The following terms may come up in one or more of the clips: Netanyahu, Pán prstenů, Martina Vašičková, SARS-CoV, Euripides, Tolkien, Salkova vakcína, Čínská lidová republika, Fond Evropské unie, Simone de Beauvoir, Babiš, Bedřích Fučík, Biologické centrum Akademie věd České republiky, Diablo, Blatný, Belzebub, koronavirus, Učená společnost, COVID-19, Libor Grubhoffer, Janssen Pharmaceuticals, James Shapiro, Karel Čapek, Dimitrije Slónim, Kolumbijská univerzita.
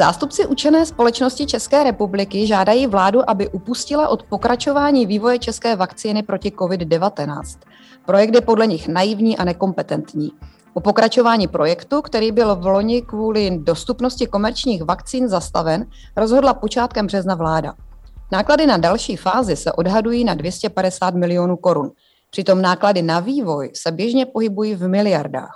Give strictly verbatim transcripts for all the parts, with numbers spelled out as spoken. Zástupci Učené společnosti České republiky žádají vládu, aby upustila od pokračování vývoje české vakcíny proti covid devatenáct. Projekt je podle nich naivní a nekompetentní. O pokračování projektu, který byl v loni kvůli dostupnosti komerčních vakcín zastaven, rozhodla počátkem března vláda. Náklady na další fázi se odhadují na dvě stě padesát milionů korun. Přitom náklady na vývoj se běžně pohybují v miliardách.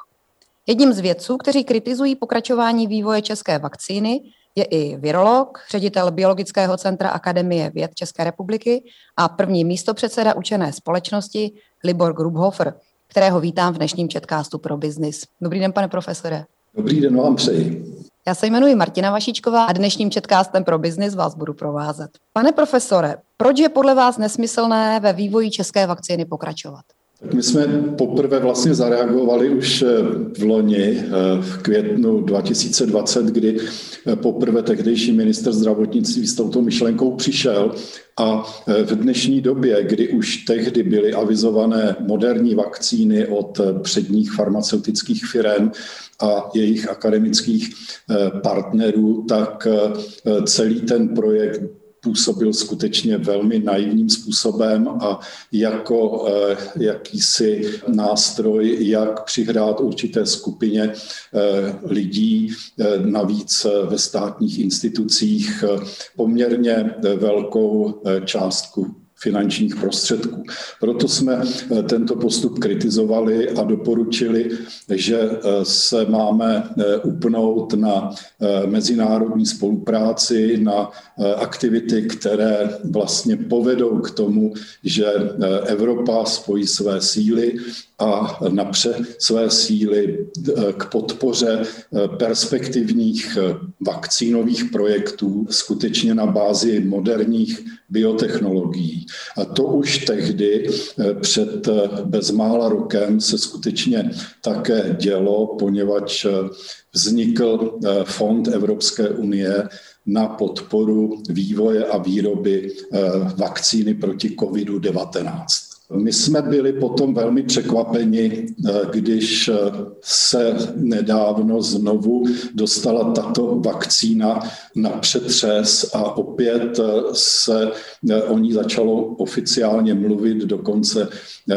Jedním z vědců, kteří kritizují pokračování vývoje české vakcíny, je i virolog, ředitel Biologického centra Akademie věd České republiky a první místopředseda Učené společnosti Libor Grubhoffer, kterého vítám v dnešním podcastu pro biznis. Dobrý den, pane profesore. Dobrý den vám přeji. Já se jmenuji Martina Vašičková a dnešním podcastem pro biznis vás budu provázet. Pane profesore, proč je podle vás nesmyslné ve vývoji české vakcíny pokračovat? My jsme poprvé vlastně zareagovali už v loni, v květnu dva tisíce dvacet, kdy poprvé tehdejší ministr zdravotnictví s touto myšlenkou přišel a v dnešní době, kdy už tehdy byly avizované moderní vakcíny od předních farmaceutických firem a jejich akademických partnerů, tak celý ten projekt působil skutečně velmi naivním způsobem a jako jakýsi nástroj, jak přihrát určité skupině lidí, navíc ve státních institucích, poměrně velkou částku finančních prostředků. Proto jsme tento postup kritizovali a doporučili, že se máme upnout na mezinárodní spolupráci, na aktivity, které vlastně povedou k tomu, že Evropa spojí své síly a napře své síly k podpoře perspektivních vakcínových projektů skutečně na bázi moderních biotechnologií. A to už tehdy před bezmála rokem se skutečně také dělo, poněvadž vznikl Fond Evropské unie na podporu vývoje a výroby vakcíny proti covid devatenáct. My jsme byli potom velmi překvapeni, když se nedávno znovu dostala tato vakcína na přetřes a opět se o ní začalo oficiálně mluvit, dokonce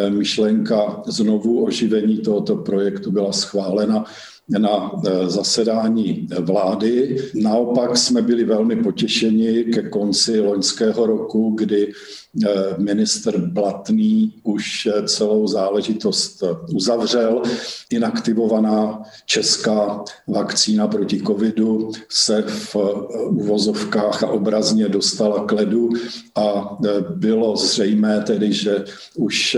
myšlenka znovu oživení tohoto projektu byla schválena na zasedání vlády. Naopak jsme byli velmi potěšeni ke konci loňského roku, kdy ministr Blatný už celou záležitost uzavřel. Inaktivovaná česká vakcína proti covidu se v uvozovkách a obrazně dostala k ledu a bylo zřejmé tedy, že už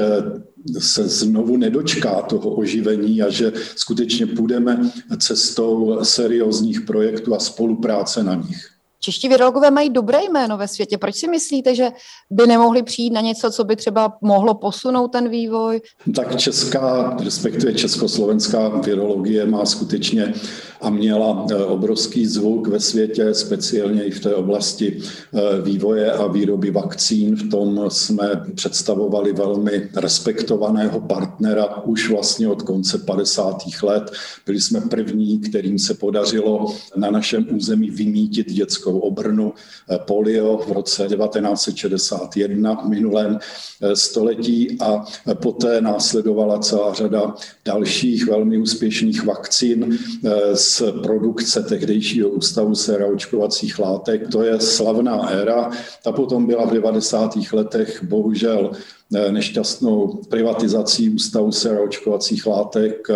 se znovu nedočká toho oživení a že skutečně půjdeme cestou seriózních projektů a spolupráce na nich. Čeští virologové mají dobré jméno ve světě. Proč si myslíte, že by nemohli přijít na něco, co by třeba mohlo posunout ten vývoj? Tak česká, respektive československá virologie má skutečně a měla obrovský zvuk ve světě, speciálně i v té oblasti vývoje a výroby vakcín. V tom jsme představovali velmi respektovaného partnera už vlastně od konce padesátých let. Byli jsme první, kterým se podařilo na našem území vymítit dětskou obrnu polio v roce devatenáct set šedesát jedna v minulém století a poté následovala celá řada dalších velmi úspěšných vakcín z produkce tehdejšího ústavu seročkovacích látek. To je slavná éra. Ta potom byla v devadesátých letech bohužel nešťastnou privatizací ústavu seročkovacích látek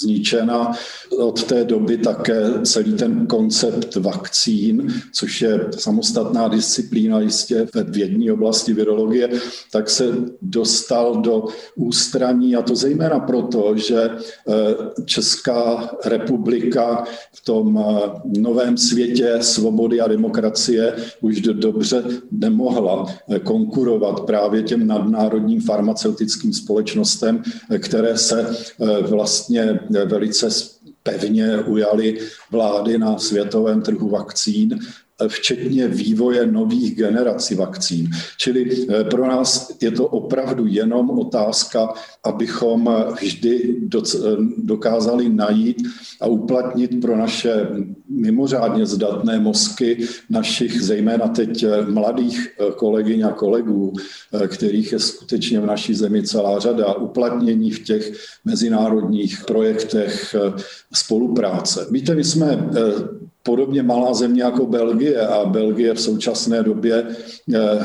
zničena. Od té doby také celý ten koncept vakcín, což je samostatná disciplína jistě ve vědní oblasti virologie, tak se dostal do ústraní, a to zejména proto, že Česká republika v tom novém světě svobody a demokracie už dobře nemohla konkurovat právě těm nadnárodním národním farmaceutickým společnostem, které se vlastně velice pevně ujaly vlády na světovém trhu vakcín včetně vývoje nových generací vakcín. Čili pro nás je to opravdu jenom otázka, abychom vždy dokázali najít a uplatnit pro naše mimořádně zdatné mozky našich, zejména teď mladých kolegyň a kolegů, kterých je skutečně v naší zemi celá řada, uplatnění v těch mezinárodních projektech spolupráce. Víte, my jsme podobně malá země jako Belgie a Belgie v současné době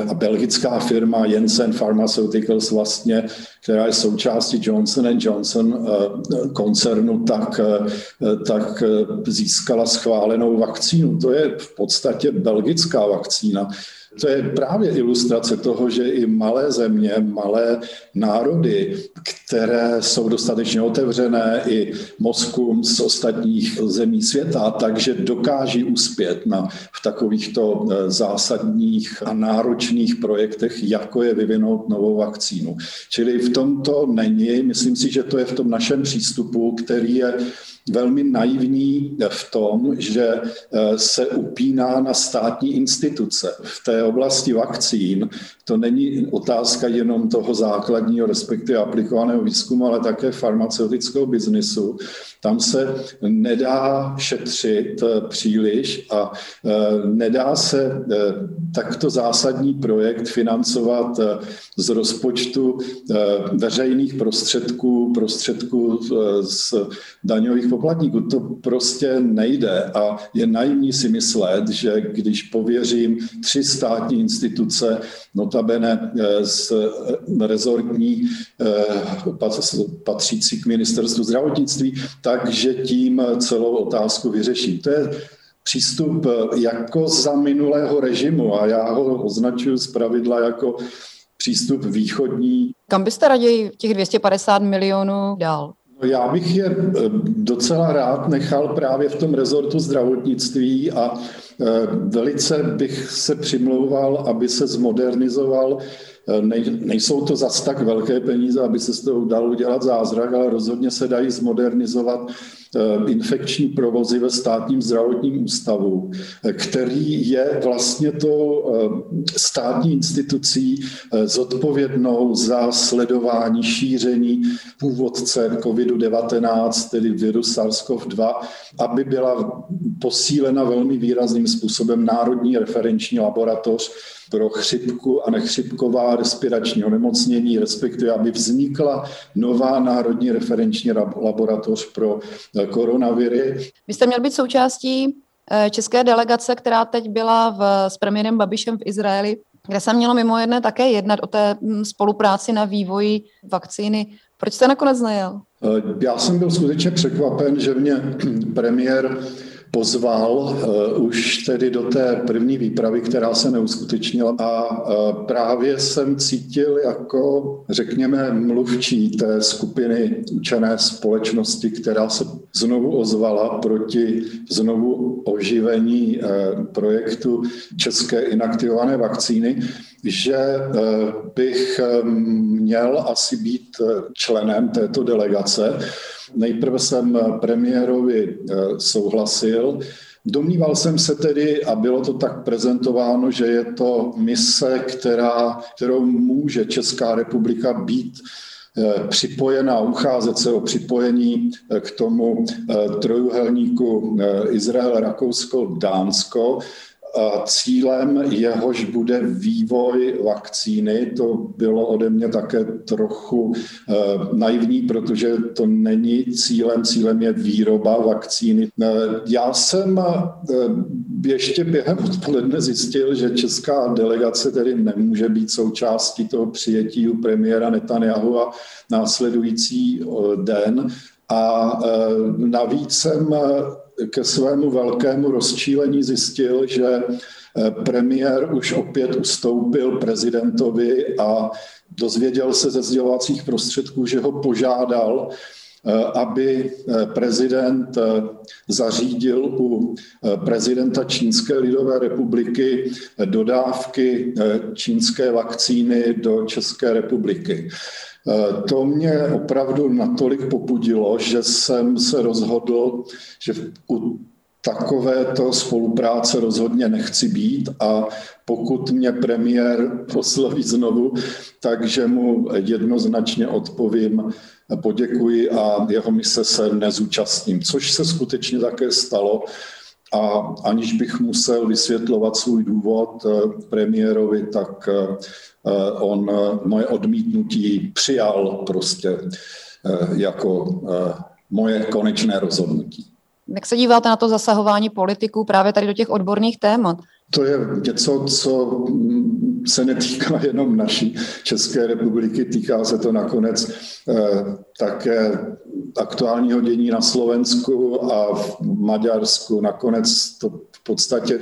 a belgická firma Janssen Pharmaceuticals vlastně, která je součástí Johnson and Johnson koncernu, tak, tak získala schválenou vakcínu. To je v podstatě belgická vakcína. To je právě ilustrace toho, že i malé země, malé národy, které jsou dostatečně otevřené i mozkům z ostatních zemí světa, takže dokáží uspět na, v takovýchto zásadních a náročných projektech, jako je vyvinout novou vakcínu. Čili v tomto není, myslím si, že to je v tom našem přístupu, který je velmi naivní v tom, že se upíná na státní instituce. V té oblasti vakcín to není otázka jenom toho základního, respektive aplikovaného výzkumu, ale také farmaceutického biznisu. Tam se nedá šetřit příliš a nedá se takto zásadní projekt financovat z rozpočtu veřejných prostředků, prostředků z daňových poplatníků. To prostě nejde a je naivní si myslet, že když pověřím tři státní instituce, notabene z rezortní patřící k ministerstvu zdravotnictví, takže tím celou otázku vyřeším. To je přístup jako za minulého režimu a já ho označuji zpravidla jako přístup východní. Kam byste raději těch dvě stě padesát milionů dál? Já bych je docela rád nechal právě v tom rezortu zdravotnictví a velice bych se přimlouval, aby se zmodernizoval. Nejsou to zas tak velké peníze, aby se z toho dalo udělat zázrak, ale rozhodně se dají zmodernizovat infekční provozy ve státním zdravotním ústavu, který je vlastně tou státní institucí zodpovědnou za sledování šíření původce COVID devatenáct, tedy viru SARS-CoV dva, aby byla posílena velmi výrazným způsobem národní referenční laboratoř pro chřipku a nechřipková respirační onemocnění, respektive aby vznikla nová národní referenční laboratoř pro koronaviry. Vy jste měl být součástí české delegace, která teď byla v, s premiérem Babišem v Izraeli, kde se mělo mimo jedné také jednat o té spolupráci na vývoji vakcíny. Proč jste nakonec nejel? Já jsem byl skutečně překvapen, že mě premiér pozval uh, už tedy do té první výpravy, která se neuskutečnila a uh, právě jsem cítil jako, řekněme, mluvčí té skupiny Učené společnosti, která se znovu ozvala proti znovu oživení uh, projektu české inaktivované vakcíny, že uh, bych um, měl asi být členem této delegace. Nejprve jsem premiérovi souhlasil. Domníval jsem se tedy, a bylo to tak prezentováno, že je to mise, která, kterou může Česká republika být připojená, ucházet se o připojení k tomu trojuhelníku Izrael, Rakousko, Dánsko. A cílem jehož bude vývoj vakcíny. To bylo ode mě také trochu eh, naivní, protože to není cílem, cílem je výroba vakcíny. Eh, já jsem eh, ještě během odpoledne zjistil, že česká delegace tedy nemůže být součástí toho přijetí u premiéra Netanyahu a následující eh, den. A eh, navíc jsem eh, ke svému velkému rozčílení zjistil, že premiér už opět ustoupil prezidentovi a dozvěděl se ze sdělovacích prostředků, že ho požádal, aby prezident zařídil u prezidenta Čínské lidové republiky dodávky čínské vakcíny do České republiky. To mě opravdu natolik popudilo, že jsem se rozhodl, že u takovéto spolupráce rozhodně nechci být a pokud mě premiér posloví znovu, takže mu jednoznačně odpovím, poděkuji a jeho mise se nezúčastním, což se skutečně také stalo a aniž bych musel vysvětlovat svůj důvod premiérovi, tak on moje odmítnutí přijal prostě jako moje konečné rozhodnutí. Jak se díváte na to zasahování politiků právě tady do těch odborných témat? To je něco, co se netýká jenom naší České republiky, týká se to nakonec eh, také aktuálního dění na Slovensku a v Maďarsku. Nakonec to v podstatě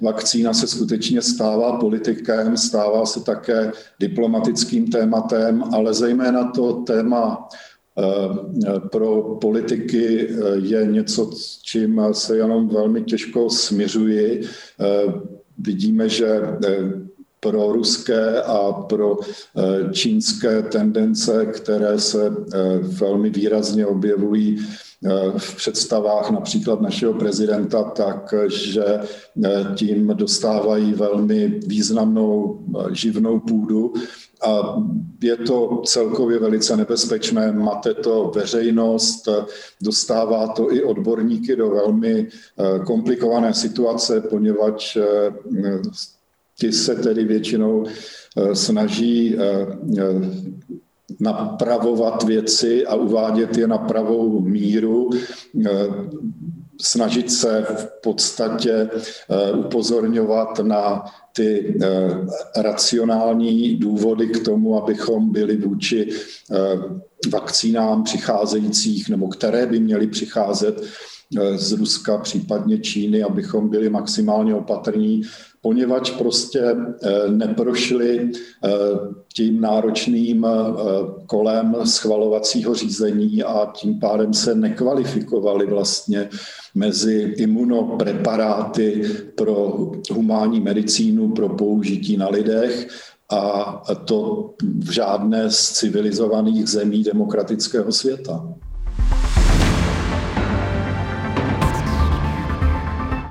vakcína se skutečně stává politikem, stává se také diplomatickým tématem, ale zejména to téma pro politiky je něco, s čím se jenom velmi těžko smiřuji. Vidíme, že pro ruské a pro čínské tendence, které se velmi výrazně objevují v představách například našeho prezidenta, takže tím dostávají velmi významnou živnou půdu. A je to celkově velice nebezpečné, máte to veřejnost, dostává to i odborníky do velmi komplikované situace, poněvadž ti se tedy většinou snaží napravovat věci a uvádět je na pravou míru, snažit se v podstatě upozorňovat na ty racionální důvody k tomu, abychom byli vůči vakcínám přicházejících, nebo které by měly přicházet z Ruska, případně Číny, abychom byli maximálně opatrní, poněvadž prostě neprošli tím náročným kolem schvalovacího řízení a tím pádem se nekvalifikovali vlastně mezi imunopreparáty pro humánní medicínu, pro použití na lidech, a to v žádné z civilizovaných zemí demokratického světa.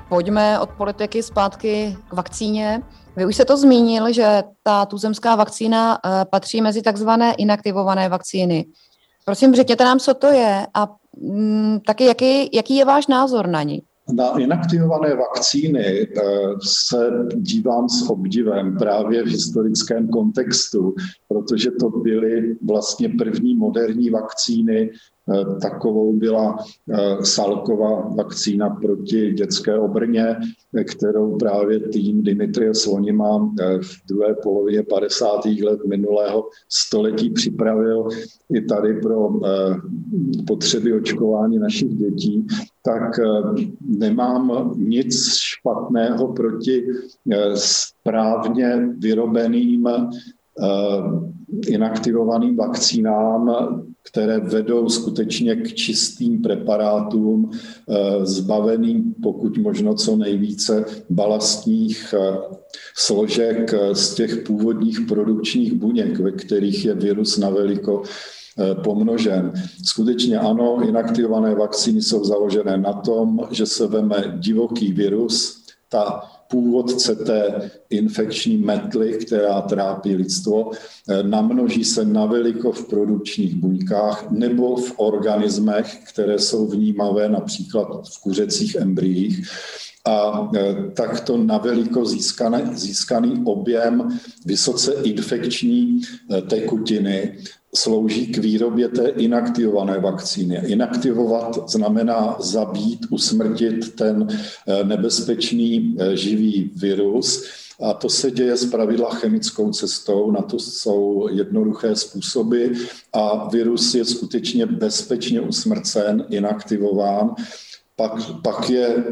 Pojďme od politiky zpátky k vakcíně. Vy už se to zmínil, že ta tuzemská vakcína patří mezi takzvané inaktivované vakcíny. Prosím, řekněte nám, co to je a mm, taky jaký, jaký je váš názor na ní? Na inaktivované vakcíny se dívám s obdivem právě v historickém kontextu, protože to byly vlastně první moderní vakcíny. Takovou byla Salkova vakcína proti dětské obrně, kterou právě tým Dimitrije Slónima v druhé polovině padesátých let minulého století připravil i tady pro potřeby očkování našich dětí, tak nemám nic špatného proti správně vyrobeným inaktivovaným vakcínám, které vedou skutečně k čistým preparátům, zbaveným pokud možno co nejvíce balastních složek z těch původních produkčních buněk, ve kterých je virus naveliko pomnožen. Skutečně ano, inaktivované vakcíny jsou založené na tom, že se veme divoký virus, ta původce té infekční metly, která trápí lidstvo, namnoží se naveliko v produkčních buňkách nebo v organismech, které jsou vnímavé například v kuřecích embryích. A takto naveliko získané, získaný objem vysoce infekční tekutiny slouží k výrobě té inaktivované vakcíny. Inaktivovat znamená zabít, usmrtit ten nebezpečný živý virus. A to se děje zpravidla chemickou cestou, na to jsou jednoduché způsoby a virus je skutečně bezpečně usmrcen, inaktivován, pak, pak je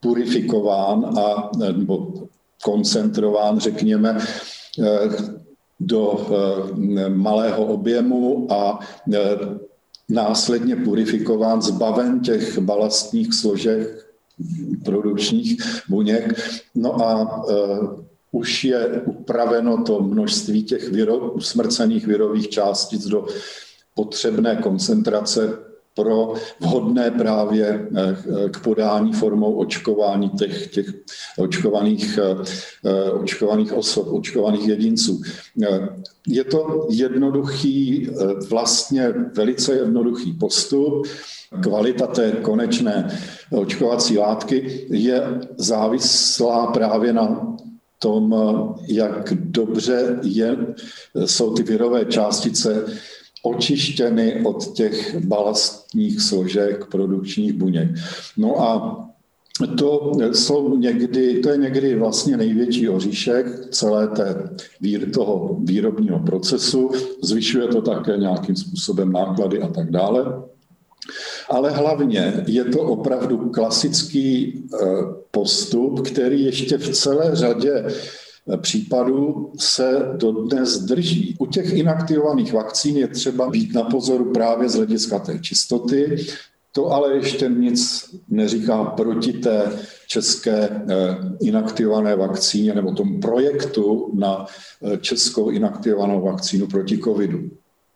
purifikován a, nebo koncentrován, řekněme, do malého objemu a následně purifikován, zbaven těch balastních složek produkčních buněk. No a už je upraveno to množství těch usmrcených virových částic do potřebné koncentrace pro vhodné právě k podání formou očkování těch, těch očkovaných, očkovaných osob, očkovaných jedinců. Je to jednoduchý, vlastně velice jednoduchý postup. Kvalita té konečné očkovací látky je závislá právě na tom, jak dobře je, jsou ty virové částice očištěny od těch balastních složek produkčních buněk. No a to, jsou někdy, to je někdy vlastně největší oříšek celé té výr, toho výrobního procesu. Zvyšuje to také nějakým způsobem náklady a tak dále. Ale hlavně je to opravdu klasický postup, který ještě v celé řadě případů se dodnes drží. U těch inaktivovaných vakcín je třeba být na pozoru právě z hlediska té čistoty. To ale ještě nic neříká proti té české inaktivované vakcíně nebo tomu projektu na českou inaktivovanou vakcínu proti covidu.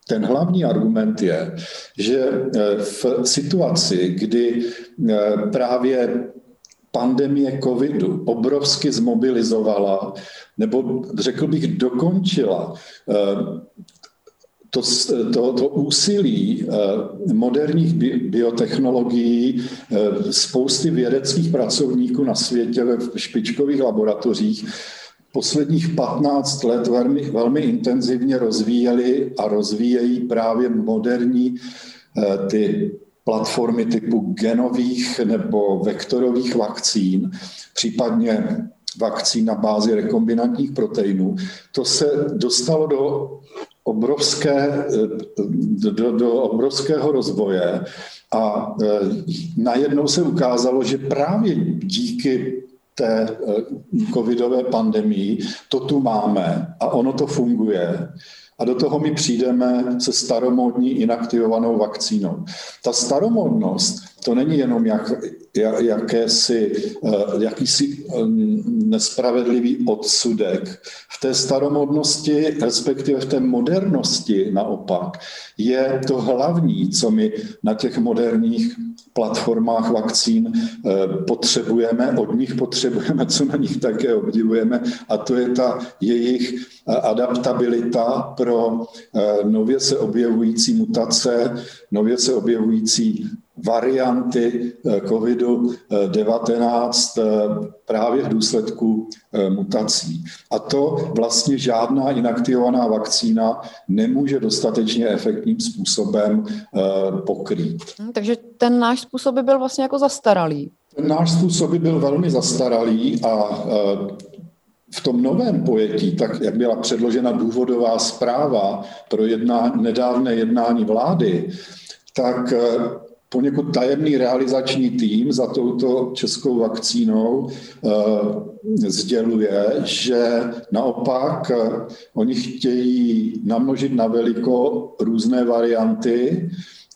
Ten hlavní argument je, že v situaci, kdy právě pandemie covidu obrovsky zmobilizovala, nebo řekl bych dokončila to, to, to úsilí moderních biotechnologií, spousty vědeckých pracovníků na světě ve špičkových laboratořích, posledních patnáct let velmi, velmi intenzivně rozvíjeli a rozvíjejí právě moderní ty platformy typu genových nebo vektorových vakcín, případně vakcín na bázi rekombinantních proteinů. To se dostalo do, obrovské, do, do obrovského rozvoje a najednou se ukázalo, že právě díky té covidové pandemii, to tu máme a ono to funguje. A do toho my přijdeme se staromódní inaktivovanou vakcínou. Ta staromódnost, to není jenom jak, jakési, jakýsi nespravedlivý odsudek. V té staromódnosti, respektive v té modernosti naopak, je to hlavní, co my na těch moderních platformách vakcín potřebujeme, od nich potřebujeme, co na nich také obdivujeme, a to je ta jejich adaptabilita pro nově se objevující mutace, nově se objevující varianty covidu devatenáct právě v důsledku mutací. A to vlastně žádná inaktivovaná vakcína nemůže dostatečně efektním způsobem pokrýt. Takže ten náš způsob by byl vlastně jako zastaralý. Ten náš způsob by byl velmi zastaralý a v tom novém pojetí, tak jak byla předložena důvodová zpráva pro jedná, nedávné jednání vlády, tak poněkud tajemný realizační tým za touto českou vakcínou e, sděluje, že naopak oni chtějí namnožit na veliko různé varianty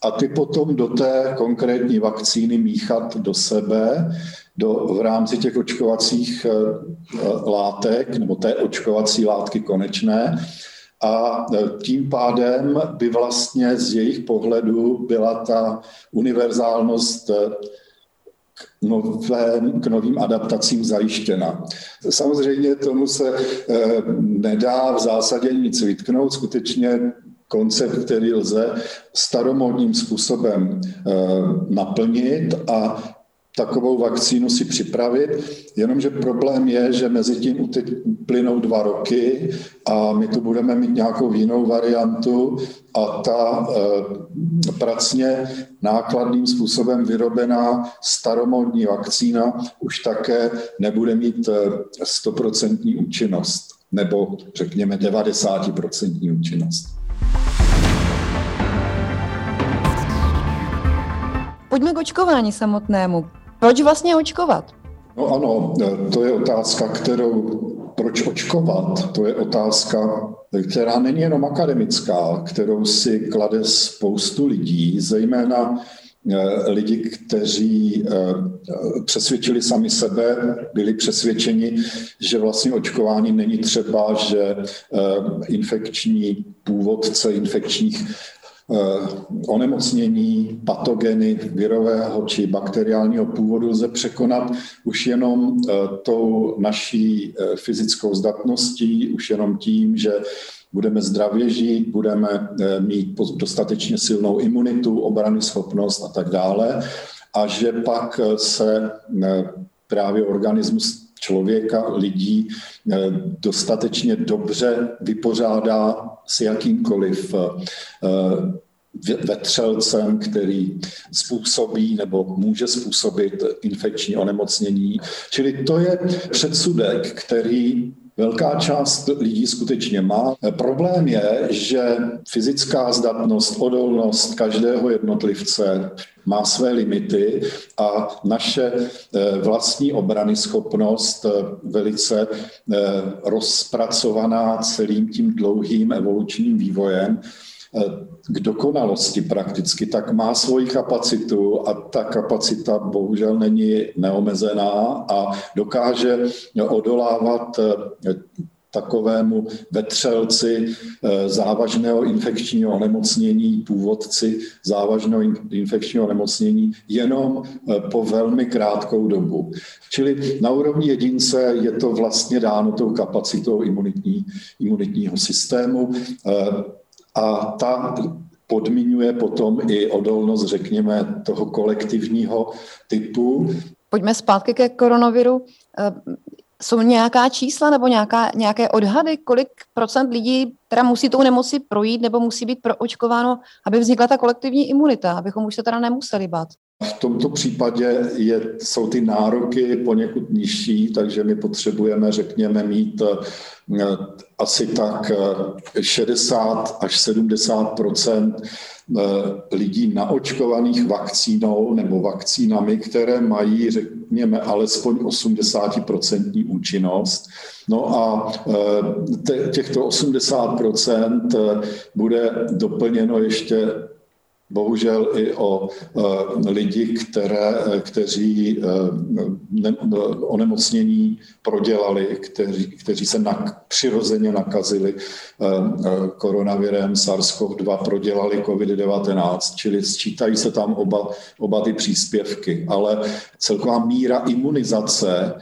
a ty potom do té konkrétní vakcíny míchat do sebe do, v rámci těch očkovacích látek nebo té očkovací látky konečné. A tím pádem by vlastně z jejich pohledu byla ta univerzálnost k novým, k novým adaptacím zajištěna. Samozřejmě tomu se nedá v zásadě nic vytknout, skutečně koncept, který lze staromódním způsobem naplnit a takovou vakcínu si připravit, jenomže problém je, že mezi tím uplynou dva roky a my tu budeme mít nějakou jinou variantu a ta e, pracně nákladným způsobem vyrobená staromódní vakcína už také nebude mít sto procent účinnost nebo řekněme devadesát procent účinnost. Pojďme k očkování samotnému. Proč vlastně očkovat? No ano, to je otázka, kterou proč očkovat, to je otázka, která není jenom akademická, kterou si klade spoustu lidí, zejména lidi, kteří přesvědčili sami sebe, byli přesvědčeni, že vlastně očkování není třeba, že infekční původce infekčních onemocnění, patogeny virového či bakteriálního původu lze překonat už jenom tou naší fyzickou zdatností, už jenom tím, že budeme zdravě žít, budeme mít dostatečně silnou imunitu, obranu, schopnost a tak dále. A že pak se právě organismus člověka, lidí dostatečně dobře vypořádá s jakýmkoliv vetřelcem, který způsobí nebo může způsobit infekční onemocnění. Čili to je předsudek, který velká část lidí skutečně má. Problém je, že fyzická zdatnost, odolnost každého jednotlivce má své limity a naše vlastní obranyschopnost, velice rozpracovaná celým tím dlouhým evolučním vývojem, k dokonalosti prakticky, tak má svoji kapacitu a ta kapacita bohužel není neomezená a dokáže odolávat takovému vetřelci závažného infekčního onemocnění, původci závažného infekčního onemocnění jenom po velmi krátkou dobu. Čili na úrovni jedince je to vlastně dáno tou kapacitou imunitní, imunitního systému. A ta podmiňuje potom i odolnost, řekněme, toho kolektivního typu. Pojďme zpátky ke koronaviru. Jsou nějaká čísla nebo nějaká, nějaké odhady, kolik procent lidí teda musí tou nemocí projít nebo musí být proočkováno, aby vznikla ta kolektivní imunita, abychom už se teda nemuseli bát? V tomto případě je, jsou ty nároky poněkud nižší, takže my potřebujeme, řekněme, mít asi tak šedesát až sedmdesát procent lidí naočkovaných vakcínou nebo vakcínami, které mají, řekněme, alespoň osmdesát procent účinnost. No a těchto osmdesát procent bude doplněno ještě bohužel i o lidi, které, kteří ne, onemocnění prodělali, kteří, kteří se nak, přirozeně nakazili koronavirem, SARS-C o V dva, prodělali covid devatenáct, čili sčítají se tam oba, oba ty příspěvky. Ale celková míra imunizace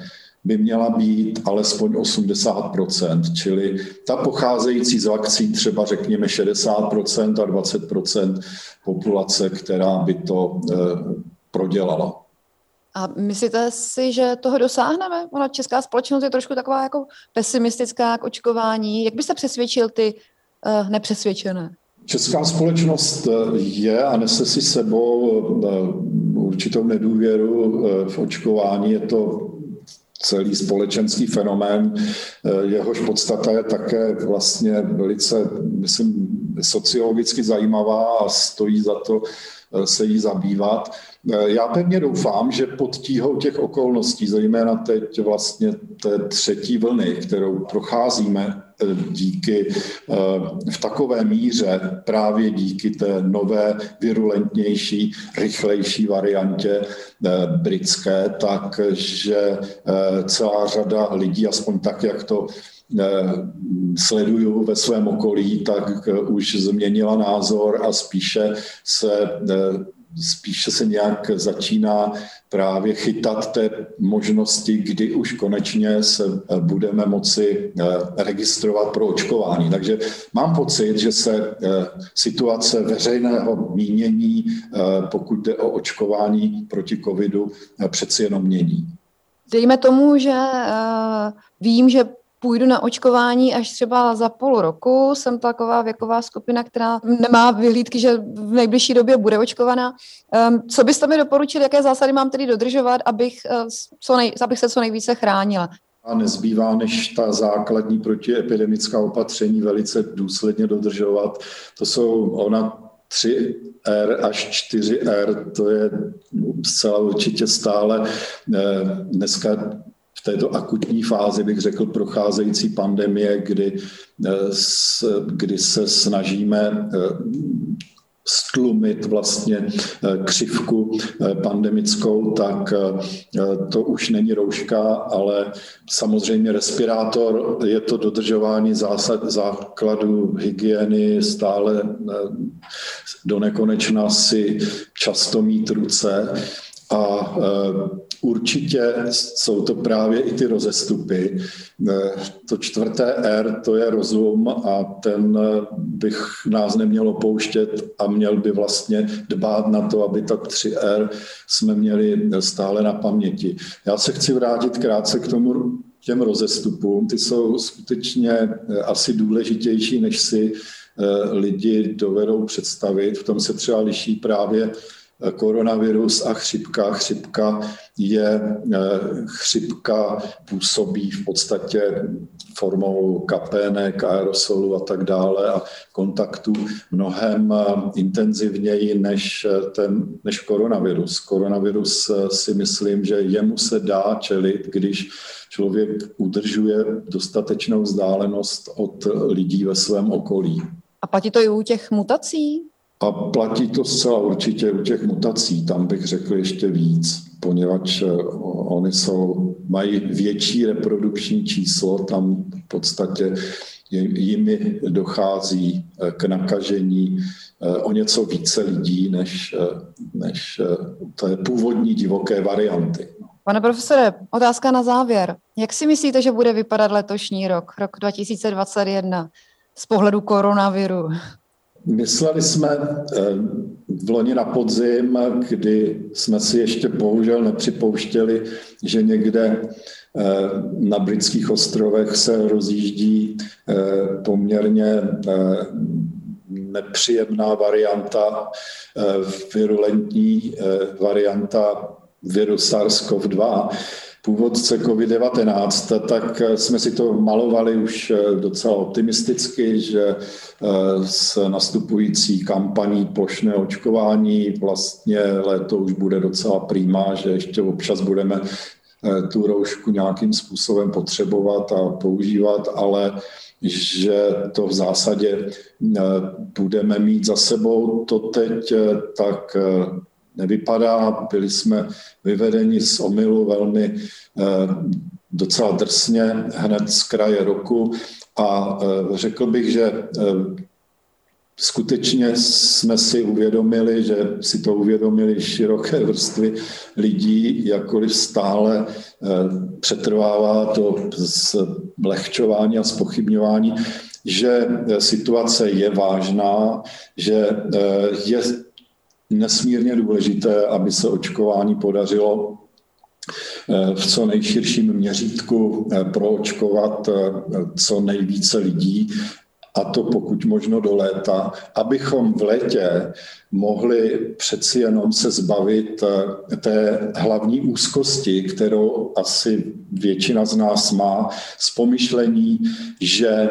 by měla být alespoň osmdesát procent, čili ta pocházející z vakcín třeba řekněme šedesát procent a dvacet procent populace, která by to e, prodělala. A myslíte si, že toho dosáhneme? Ona česká společnost je trošku taková jako pesimistická k očkování. Jak byste přesvědčil ty e, nepřesvědčené? Česká společnost je a nese si sebou určitou nedůvěru v očkování. Je to celý společenský fenomén, jehož podstata je také vlastně velice, myslím, sociologicky zajímavá a stojí za to se jí zabývat. Já pevně doufám, že pod tíhou těch okolností, zejména teď vlastně té třetí vlny, kterou procházíme díky v takové míře právě díky té nové, virulentnější, rychlejší variantě britské, takže celá řada lidí, aspoň tak, jak to sleduju ve svém okolí, tak už změnila názor a spíše se Spíše se nějak začíná právě chytat té možnosti, kdy už konečně se budeme moci registrovat pro očkování. Takže mám pocit, že se situace veřejného mínění, pokud jde o očkování proti covidu, přeci jenom mění. Dejme tomu, že vím, že půjdu na očkování až třeba za půl roku. Jsem taková věková skupina, která nemá vyhlídky, že v nejbližší době bude očkovaná. Co byste mi doporučili, jaké zásady mám tedy dodržovat, abych, co nej, abych se co nejvíce chránila? A nezbývá než ta základní protiepidemická opatření velice důsledně dodržovat. To jsou ona tři R až čtyři R, to je zcela určitě stále dneska v této akutní fázi, bych řekl, procházející pandemie, kdy, kdy se snažíme stlumit vlastně křivku pandemickou, tak to už není rouška, ale samozřejmě respirátor, je to dodržování zásad, základů hygieny, stále do nekonečna si často mít ruce a určitě jsou to právě i ty rozestupy. To čtvrté R, to je rozum a ten bych nás neměl opouštět a měl by vlastně dbát na to, aby tak tři R jsme měli stále na paměti. Já se chci vrátit krátce k tomu těm rozestupům. Ty jsou skutečně asi důležitější, než si lidi dovedou představit. V tom se třeba liší právě koronavirus a chřipka. Chřipka je, chřipka působí v podstatě formou kapének, aerosolu a tak dále a kontaktů mnohem intenzivněji než ten, než koronavirus. Koronavirus si myslím, že jemu se dá čelit, když člověk udržuje dostatečnou vzdálenost od lidí ve svém okolí. A platí to i u těch mutací? A platí to zcela určitě u těch mutací, tam bych řekl ještě víc, poněvadž oni jsou, mají větší reprodukční číslo, tam v podstatě jimi dochází k nakažení o něco více lidí než, než té původní divoké varianty. Pane profesore, otázka na závěr. Jak si myslíte, že bude vypadat letošní rok, rok dva tisíce dvacet jedna, z pohledu koronaviru? Mysleli jsme v loni na podzim, kdy jsme si ještě bohužel nepřipouštěli, že někde na britských ostrovech se rozjíždí poměrně nepříjemná varianta, virulentní varianta viru SARS-CoV dva, původce COVID devatenáct, tak jsme si to malovali už docela optimisticky, že s nastupující kampaní plošné očkování vlastně léto už bude docela prima, že ještě občas budeme tu roušku nějakým způsobem potřebovat a používat, ale že to v zásadě budeme mít za sebou. To teď tak nevypadá, byli jsme vyvedeni z omylu velmi docela drsně hned z kraje roku a řekl bych, že skutečně jsme si uvědomili, že si to uvědomili široké vrstvy lidí, jakkoliv stále přetrvává to zlehčování a zpochybňování, že situace je vážná, že je nesmírně důležité, aby se očkování podařilo v co nejširším měřítku proočkovat co nejvíce lidí, a to pokud možno do léta, abychom v létě mohli přeci jenom se zbavit té hlavní úzkosti, kterou asi většina z nás má, z pomyšlení, že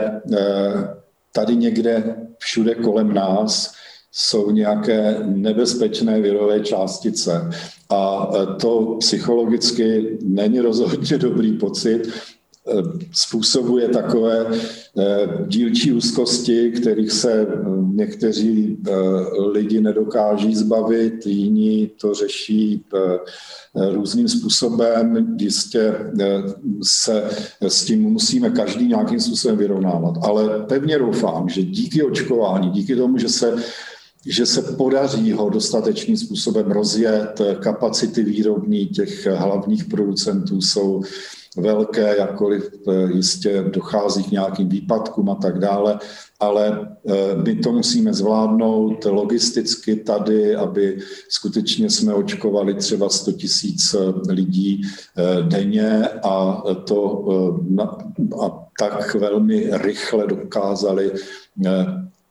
tady někde všude kolem nás jsou nějaké nebezpečné virové částice. A to psychologicky není rozhodně dobrý pocit. Způsobuje takové dílčí úzkosti, kterých se někteří lidi nedokáží zbavit, jiní to řeší různým způsobem. Jistě se s tím musíme každý nějakým způsobem vyrovnávat. Ale pevně doufám, že díky očkování, díky tomu, že se že se podaří ho dostatečným způsobem rozjet. Kapacity výrobní těch hlavních producentů jsou velké, jakkoliv jistě dochází k nějakým výpadkům a tak dále, ale my to musíme zvládnout logisticky tady, aby skutečně jsme očkovali třeba sto tisíc lidí denně a to a tak velmi rychle dokázali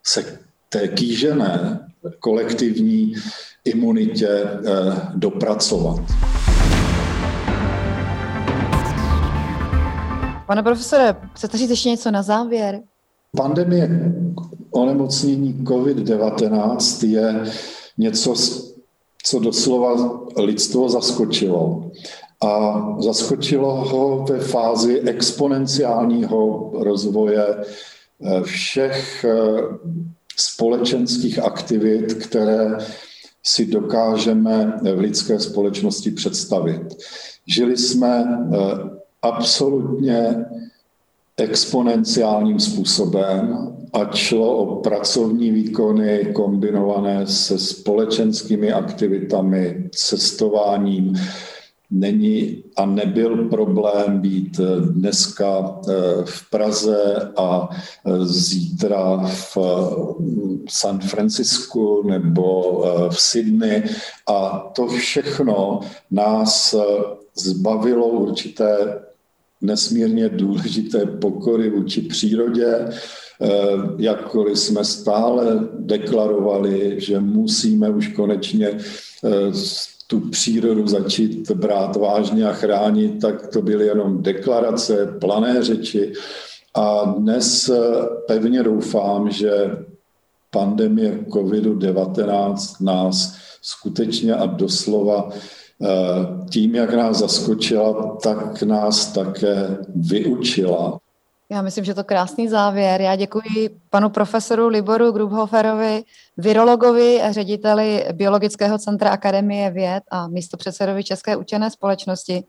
se té kýžené kolektivní imunitě eh, dopracovat. Pane profesore, chcete říct ještě něco na závěr? Pandemie onemocnění COVID devatenáct je něco, co doslova lidstvo zaskočilo. A zaskočilo ho ve fázi exponenciálního rozvoje všech společenských aktivit, které si dokážeme v lidské společnosti představit. Žili jsme absolutně exponenciálním způsobem a šlo o pracovní výkony kombinované se společenskými aktivitami, cestováním. Není a nebyl problém být dneska v Praze a zítra v San Francisku nebo v Sydney. A to všechno nás zbavilo určité nesmírně důležité pokory vůči přírodě, jakkoliv jsme stále deklarovali, že musíme už konečně tu přírodu začít brát vážně a chránit, tak to byly jenom deklarace, plané řeči. A dnes pevně doufám, že pandemie COVID devatenáct nás skutečně a doslova tím, jak nás zaskočila, tak nás také vyučila. Já myslím, že to krásný závěr. Já děkuji panu profesoru Liboru Grubhofferovi, virologovi a řediteli Biologického centra Akademie věd a místopředsedovi České učené společnosti.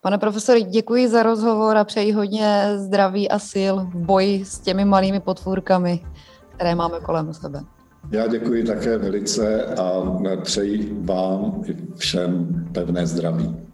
Pane profesore, děkuji za rozhovor a přeji hodně zdraví a sil v boji s těmi malými potvůrkami, které máme kolem sebe. Já děkuji také velice a přeji vám i všem pevné zdraví.